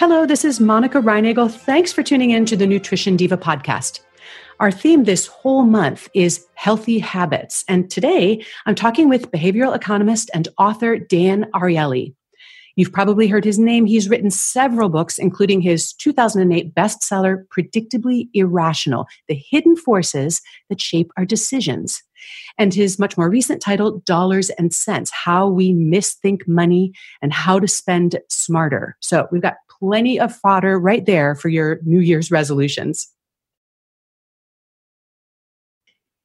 Hello, this is Monica Reinagel. Thanks for tuning in to the Nutrition Diva podcast. Our theme this whole month is healthy habits. And today I'm talking with behavioral economist and author Dan Ariely. You've probably heard his name. He's written several books, including his 2008 bestseller, Predictably Irrational, The Hidden Forces That Shape Our Decisions, and his much more recent title, Dollars and Cents, How We Misthink Money and How to Spend Smarter. So we've got plenty of fodder right there for your New Year's resolutions.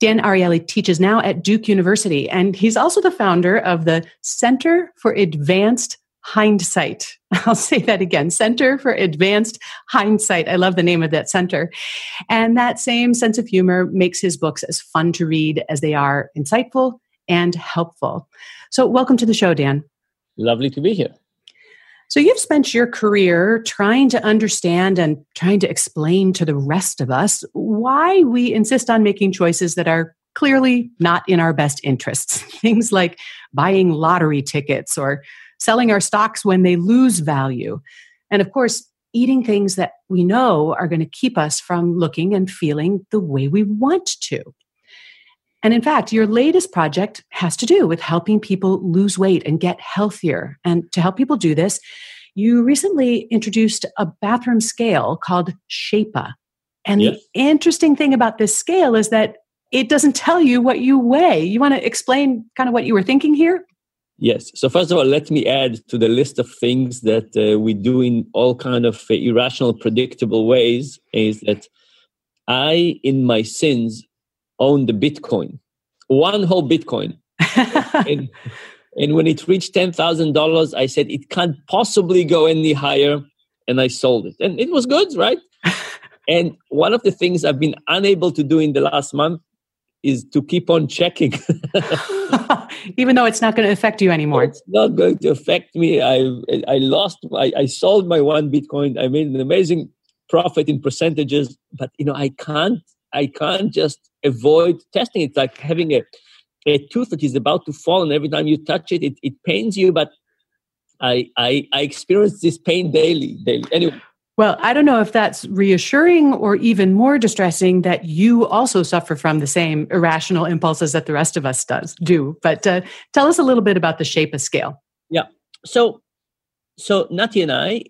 Dan Ariely teaches now at Duke University, and he's also the founder of the Center for Advanced Hindsight. I'll say that again, Center for Advanced Hindsight. I love the name of that center. And that same sense of humor makes his books as fun to read as they are insightful and helpful. So welcome to the show, Dan. Lovely to be here. So you've spent your career trying to understand and trying to explain to the rest of us why we insist on making choices that are clearly not in our best interests. Things like buying lottery tickets or selling our stocks when they lose value, and of course, eating things that we know are going to keep us from looking and feeling the way we want to. And in fact, your latest project has to do with helping people lose weight and get healthier. And to help people do this, you recently introduced a bathroom scale called Shapa. And yes, the interesting thing about this scale is that it doesn't tell you what you weigh. You want to explain kind of what you were thinking here? Yes. So first of all, let me add to the list of things that we do in all kind of irrational, predictable ways is that I, in my sins, own the Bitcoin, one whole Bitcoin. and when it reached $10,000, I said, it can't possibly go any higher. And I sold it. And it was good, right? And one of the things I've been unable to do in the last month is to keep on checking. Even though it's not going to affect you anymore. It's not going to affect me. I sold my one Bitcoin. I made an amazing profit in percentages, but you know, I can't just avoid testing. It's like having a tooth that is about to fall, and every time you touch it, it pains you, but I experience this pain daily. Anyway. Well, I don't know if that's reassuring or even more distressing that you also suffer from the same irrational impulses that the rest of us do. But tell us a little bit about the Shapa scale. Yeah. So Nati and I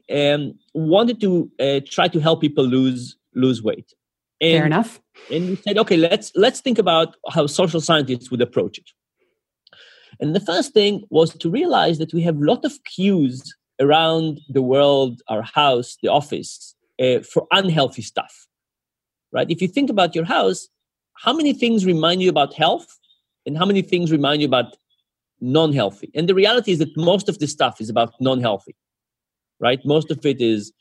wanted to try to help people lose weight. And, fair enough. And we said, okay, let's think about how social scientists would approach it. And the first thing was to realize that we have a lot of cues around the world, our house, the office, for unhealthy stuff, right? If you think about your house, how many things remind you about health and how many things remind you about non-healthy? And the reality is that most of the stuff is about non-healthy, right? Most of it is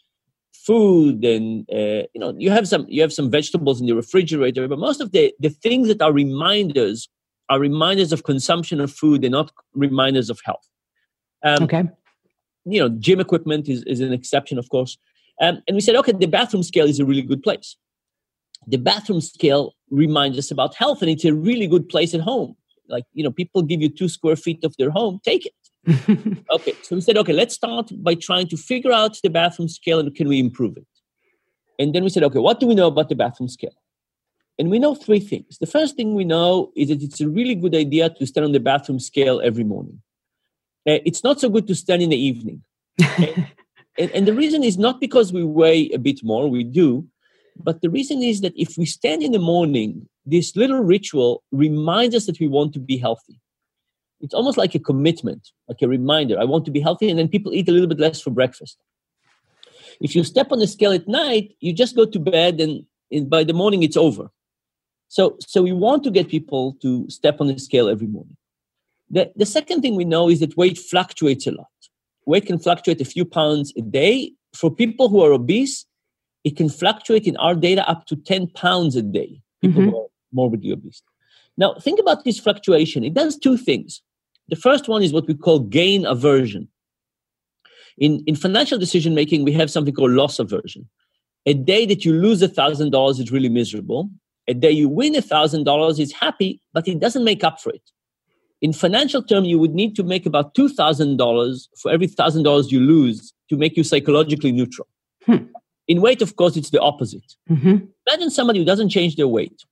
food and, you have some vegetables in the refrigerator, but most of the things that are reminders of consumption of food and not reminders of health. Okay. You know, gym equipment is an exception, of course. And we said, okay, the bathroom scale is a really good place. The bathroom scale reminds us about health, and it's a really good place at home. Like, you know, people give you 2 square feet of their home, take it. Okay, so we said, okay, let's start by trying to figure out the bathroom scale and can we improve it? And then we said, okay, what do we know about the bathroom scale? And we know 3 things. The first thing we know is that it's a really good idea to stand on the bathroom scale every morning. It's not so good to stand in the evening. and the reason is not because we weigh a bit more, we do, but the reason is that if we stand in the morning, this little ritual reminds us that we want to be healthy. It's almost like a commitment, like a reminder. I want to be healthy, and then people eat a little bit less for breakfast. If you step on the scale at night, you just go to bed, and by the morning it's over. So we want to get people to step on the scale every morning. The second thing we know is that weight fluctuates a lot. Weight can fluctuate a few pounds a day. For people who are obese, it can fluctuate in our data up to 10 pounds a day, people who are morbidly obese. Now, think about this fluctuation. It does 2 things. The first one is what we call gain aversion. In financial decision-making, we have something called loss aversion. A day that you lose $1,000 is really miserable. A day you win $1,000 is happy, but it doesn't make up for it. In financial terms, you would need to make about $2,000 for every $1,000 you lose to make you psychologically neutral. In weight, of course, it's the opposite. Mm-hmm. Imagine somebody who doesn't change their weight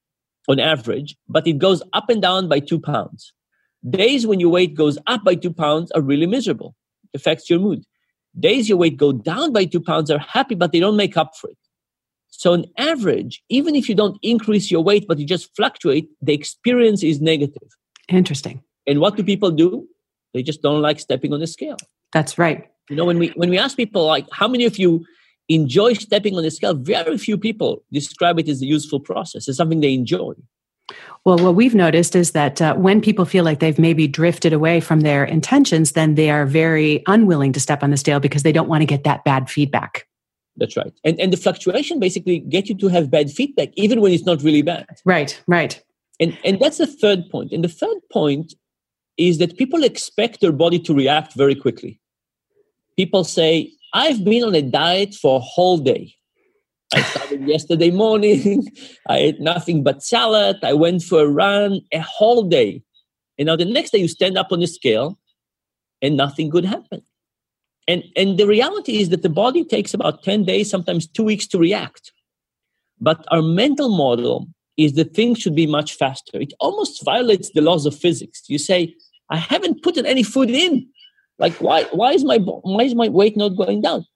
on average, but it goes up and down by 2 pounds. Days when your weight goes up by 2 pounds are really miserable. It affects your mood. Days your weight go down by 2 pounds are happy, but they don't make up for it. So on average, even if you don't increase your weight, but you just fluctuate, the experience is negative. Interesting. And what do people do? They just don't like stepping on the scale. That's right. You know, when we ask people, like, how many of you enjoy stepping on the scale? Very few people describe it as a useful process. It's something they enjoy. Well, what we've noticed is that when people feel like they've maybe drifted away from their intentions, then they are very unwilling to step on the scale because they don't want to get that bad feedback. That's right. And the fluctuation basically gets you to have bad feedback, even when it's not really bad. Right, right. And that's the third point. And the third point is that people expect their body to react very quickly. People say, I've been on a diet for a whole day. I started yesterday morning. I ate nothing but salad. I went for a run a whole day. And now the next day you stand up on the scale and nothing good happened. And the reality is that the body takes about 10 days, sometimes 2 weeks to react. But our mental model is that things should be much faster. It almost violates the laws of physics. You say, I haven't put any food in. Like, why is my weight not going down?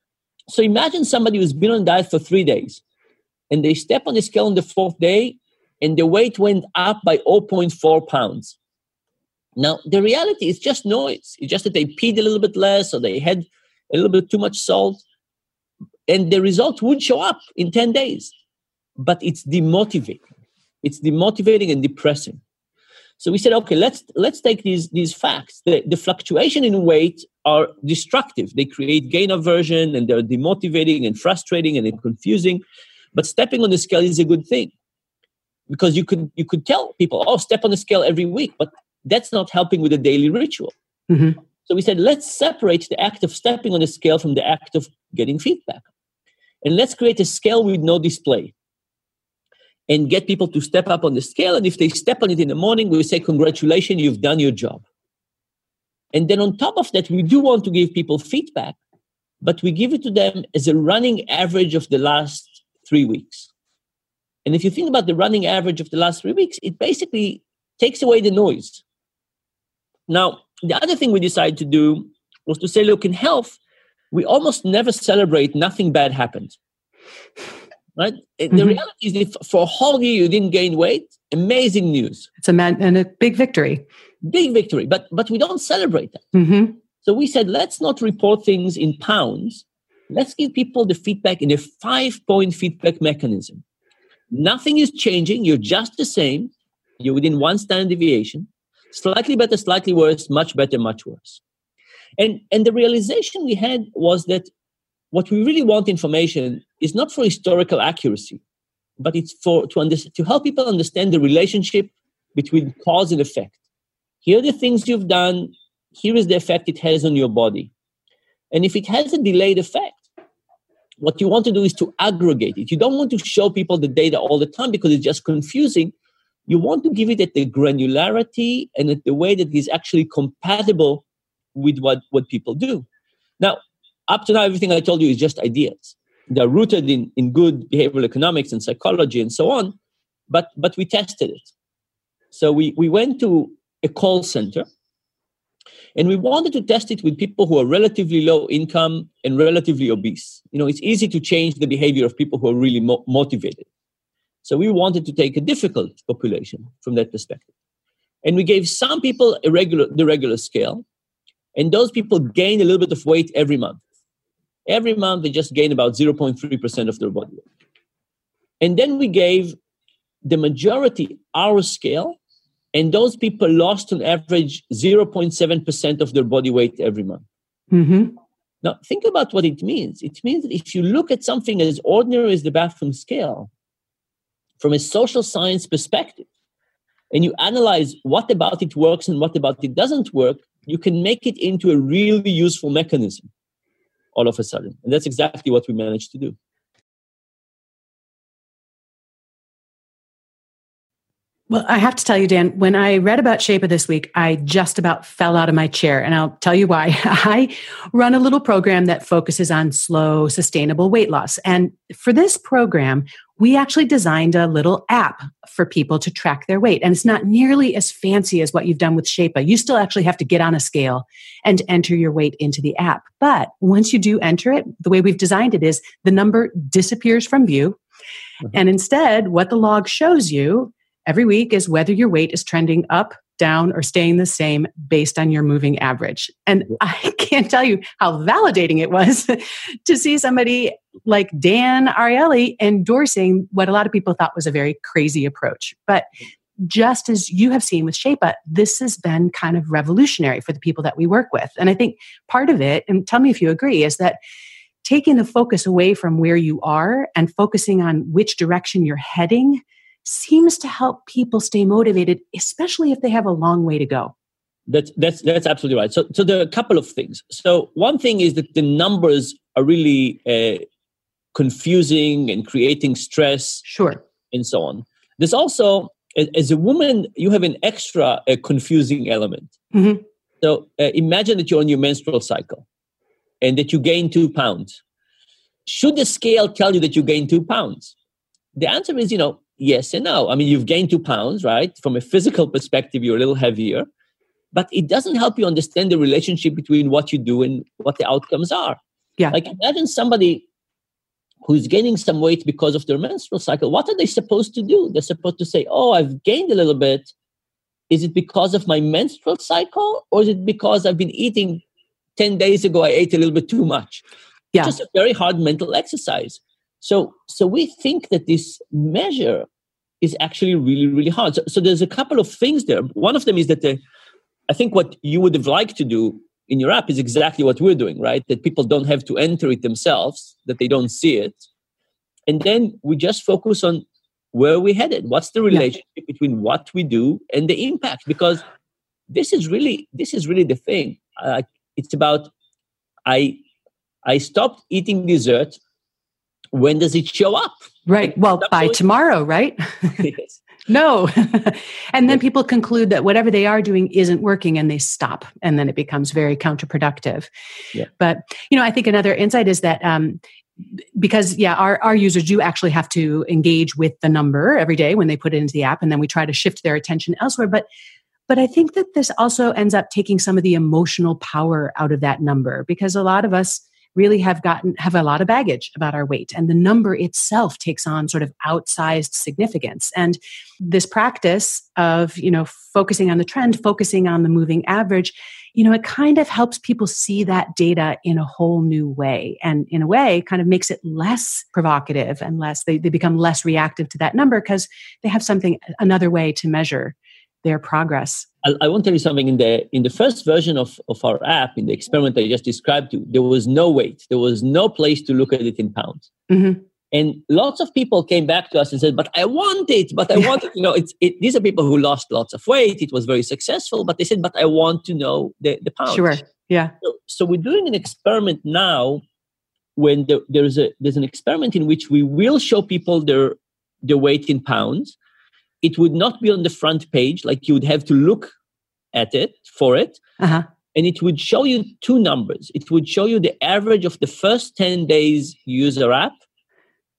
So imagine somebody who's been on diet for 3 days and they step on the scale on the fourth day and the weight went up by 0.4 pounds. Now, the reality is just noise. It's just that they peed a little bit less or they had a little bit too much salt. And the result would show up in 10 days. But it's demotivating. It's demotivating and depressing. So we said, okay, let's take these facts. The fluctuation in weight are destructive. They create gain aversion and they're demotivating and frustrating and confusing. But stepping on the scale is a good thing because you could tell people, oh, step on the scale every week, but that's not helping with the daily ritual. Mm-hmm. So we said, let's separate the act of stepping on the scale from the act of getting feedback. And let's create a scale with no display. And get people to step up on the scale. And if they step on it in the morning, we say, congratulations, you've done your job. And then on top of that, we do want to give people feedback, but we give it to them as a running average of the last 3 weeks. And if you think about the running average of the last 3 weeks, it basically takes away the noise. Now, the other thing we decided to do was to say, look, in health, we almost never celebrate nothing bad happened. Right? Mm-hmm. The reality is that for a whole year you didn't gain weight, amazing news. It's a big victory. Big victory, but we don't celebrate that. Mm-hmm. So we said, let's not report things in pounds. Let's give people the feedback in a 5-point feedback mechanism. Nothing is changing. You're just the same. You're within one standard deviation. Slightly better, slightly worse, much better, much worse. And the realization we had was that what we really want information is not for historical accuracy, but it's to help people understand the relationship between cause and effect. Here are the things you've done. Here is the effect it has on your body. And if it has a delayed effect, what you want to do is to aggregate it. You don't want to show people the data all the time because it's just confusing. You want to give it at the granularity and at the way that is actually compatible with what people do. Now, up to now, everything I told you is just ideas. They're rooted in good behavioral economics and psychology and so on, but we tested it. So we went to a call center and we wanted to test it with people who are relatively low income and relatively obese. You know, it's easy to change the behavior of people who are really motivated. So we wanted to take a difficult population from that perspective. And we gave some people the regular scale, and those people gained a little bit of weight every month. Every month, they just gain about 0.3% of their body weight. And then we gave the majority our scale, and those people lost on average 0.7% of their body weight every month. Mm-hmm. Now, think about what it means. It means that if you look at something as ordinary as the bathroom scale, from a social science perspective, and you analyze what about it works and what about it doesn't work, you can make it into a really useful mechanism. All of a sudden. And that's exactly what we managed to do. Well, I have to tell you, Dan, when I read about Shapa this week, I just about fell out of my chair. And I'll tell you why. I run a little program that focuses on slow, sustainable weight loss. And for this program, we actually designed a little app for people to track their weight. And it's not nearly as fancy as what you've done with Shapa. You still actually have to get on a scale and enter your weight into the app. But once you do enter it, the way we've designed it is the number disappears from view. Mm-hmm. And instead, what the log shows you every week is whether your weight is trending up, down, or staying the same based on your moving average. And I can't tell you how validating it was to see somebody like Dan Ariely endorsing what a lot of people thought was a very crazy approach. But just as you have seen with Shapa, this has been kind of revolutionary for the people that we work with. And I think part of it, and tell me if you agree, is that taking the focus away from where you are and focusing on which direction you're heading seems to help people stay motivated, especially if they have a long way to go. That's absolutely right. So there are a couple of things. So one thing is that the numbers are really confusing and creating stress, sure, and so on. There's also, as a woman, you have an extra confusing element. Mm-hmm. So imagine that you're on your menstrual cycle and that you gain 2 pounds. Should the scale tell you that you gain 2 pounds? The answer is, yes and no. I mean, you've gained 2 pounds, right? From a physical perspective, you're a little heavier, but it doesn't help you understand the relationship between what you do and what the outcomes are. Yeah. Like imagine somebody who's gaining some weight because of their menstrual cycle. What are they supposed to do? They're supposed to say, oh, I've gained a little bit. Is it because of my menstrual cycle? Or is it because I've been eating 10 days ago, I ate a little bit too much? Yeah. It's just a very hard mental exercise. So we think that this measure is actually really, really hard. So there's a couple of things there. One of them is that I think what you would have liked to do in your app is exactly what we're doing, right? That people don't have to enter it themselves, that they don't see it. And then we just focus on where we're headed. What's the relationship between what we do and the impact? Because this is really the thing. It's about, I stopped eating dessert. When does it show up? Right. Well, by tomorrow, right? Yes. No. And then people conclude that whatever they are doing isn't working and they stop. And then it becomes very counterproductive. Yeah. But, I think another insight is that because, our users do actually have to engage with the number every day when they put it into the app. And then we try to shift their attention elsewhere. But I think that this also ends up taking some of the emotional power out of that number, because a lot of us really have a lot of baggage about our weight, and the number itself takes on sort of outsized significance. And this practice of, focusing on the trend, focusing on the moving average, it kind of helps people see that data in a whole new way. And in a way kind of makes it less provocative and less, they become less reactive to that number because they have another way to measure their progress. I want to tell you something. In the first version of our app, in the experiment I just described to you, there was no weight. There was no place to look at it in pounds. Mm-hmm. And lots of people came back to us and said, but I want it. These are people who lost lots of weight. It was very successful, but they said, but I want to know the pounds. Sure. Yeah. So we're doing an experiment now when there's an experiment in which we will show people their weight in pounds. It would not be on the front page, like you would have to look at it for it. Uh-huh. And it would show you two numbers. It would show you the average of the first 10 days you use our app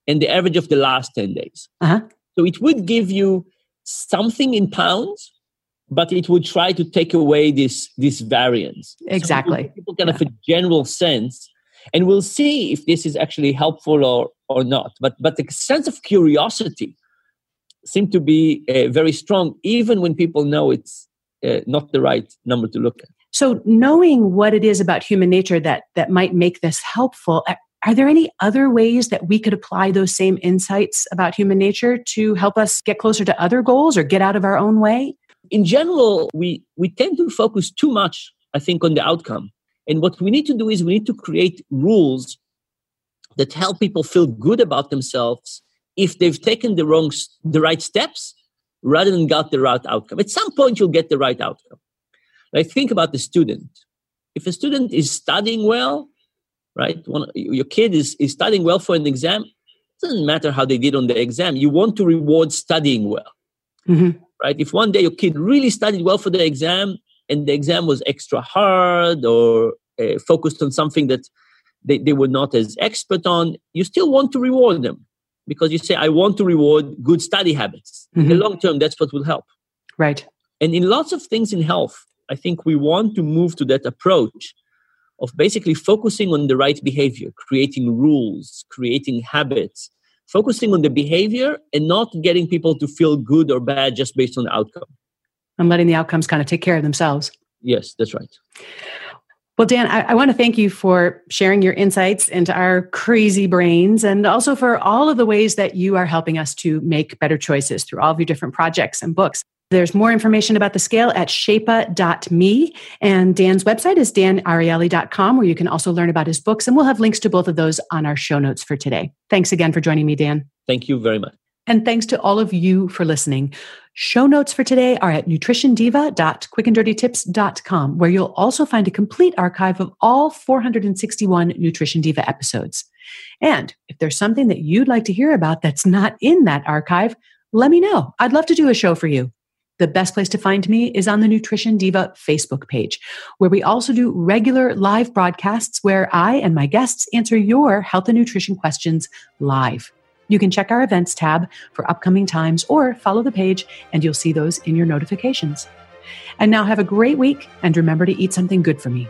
and the average of the last 10 days. Uh-huh. So it would give you something in pounds, but it would try to take away this variance. Exactly. So people kind of a general sense, and we'll see if this is actually helpful or not. But the sense of curiosity seem to be very strong, even when people know it's not the right number to look at. So knowing what it is about human nature that might make this helpful, are there any other ways that we could apply those same insights about human nature to help us get closer to other goals or get out of our own way? In general, we tend to focus too much, I think, on the outcome. And what we need to do is we need to create rules that help people feel good about themselves if they've taken the right steps rather than got the right outcome. At some point, you'll get the right outcome. Like think about the student. If a student is studying well, right? Your kid is studying well for an exam, it doesn't matter how they did on the exam. You want to reward studying well. Mm-hmm. right? If one day your kid really studied well for the exam and the exam was extra hard or focused on something that they were not as expert on, you still want to reward them because you say, I want to reward good study habits. Mm-hmm. In the long term, that's what will help. Right. And in lots of things in health, I think we want to move to that approach of basically focusing on the right behavior, creating rules, creating habits, focusing on the behavior and not getting people to feel good or bad just based on the outcome. And letting the outcomes kind of take care of themselves. Yes, that's right. Well, Dan, I want to thank you for sharing your insights into our crazy brains and also for all of the ways that you are helping us to make better choices through all of your different projects and books. There's more information about the scale at shapa.me, and Dan's website is danarielli.com, where you can also learn about his books, and we'll have links to both of those on our show notes for today. Thanks again for joining me, Dan. Thank you very much. And thanks to all of you for listening. Show notes for today are at nutritiondiva.quickanddirtytips.com, where you'll also find a complete archive of all 461 Nutrition Diva episodes. And if there's something that you'd like to hear about that's not in that archive, let me know. I'd love to do a show for you. The best place to find me is on the Nutrition Diva Facebook page, where we also do regular live broadcasts where I and my guests answer your health and nutrition questions live. You can check our events tab for upcoming times or follow the page and you'll see those in your notifications. And now have a great week and remember to eat something good for me.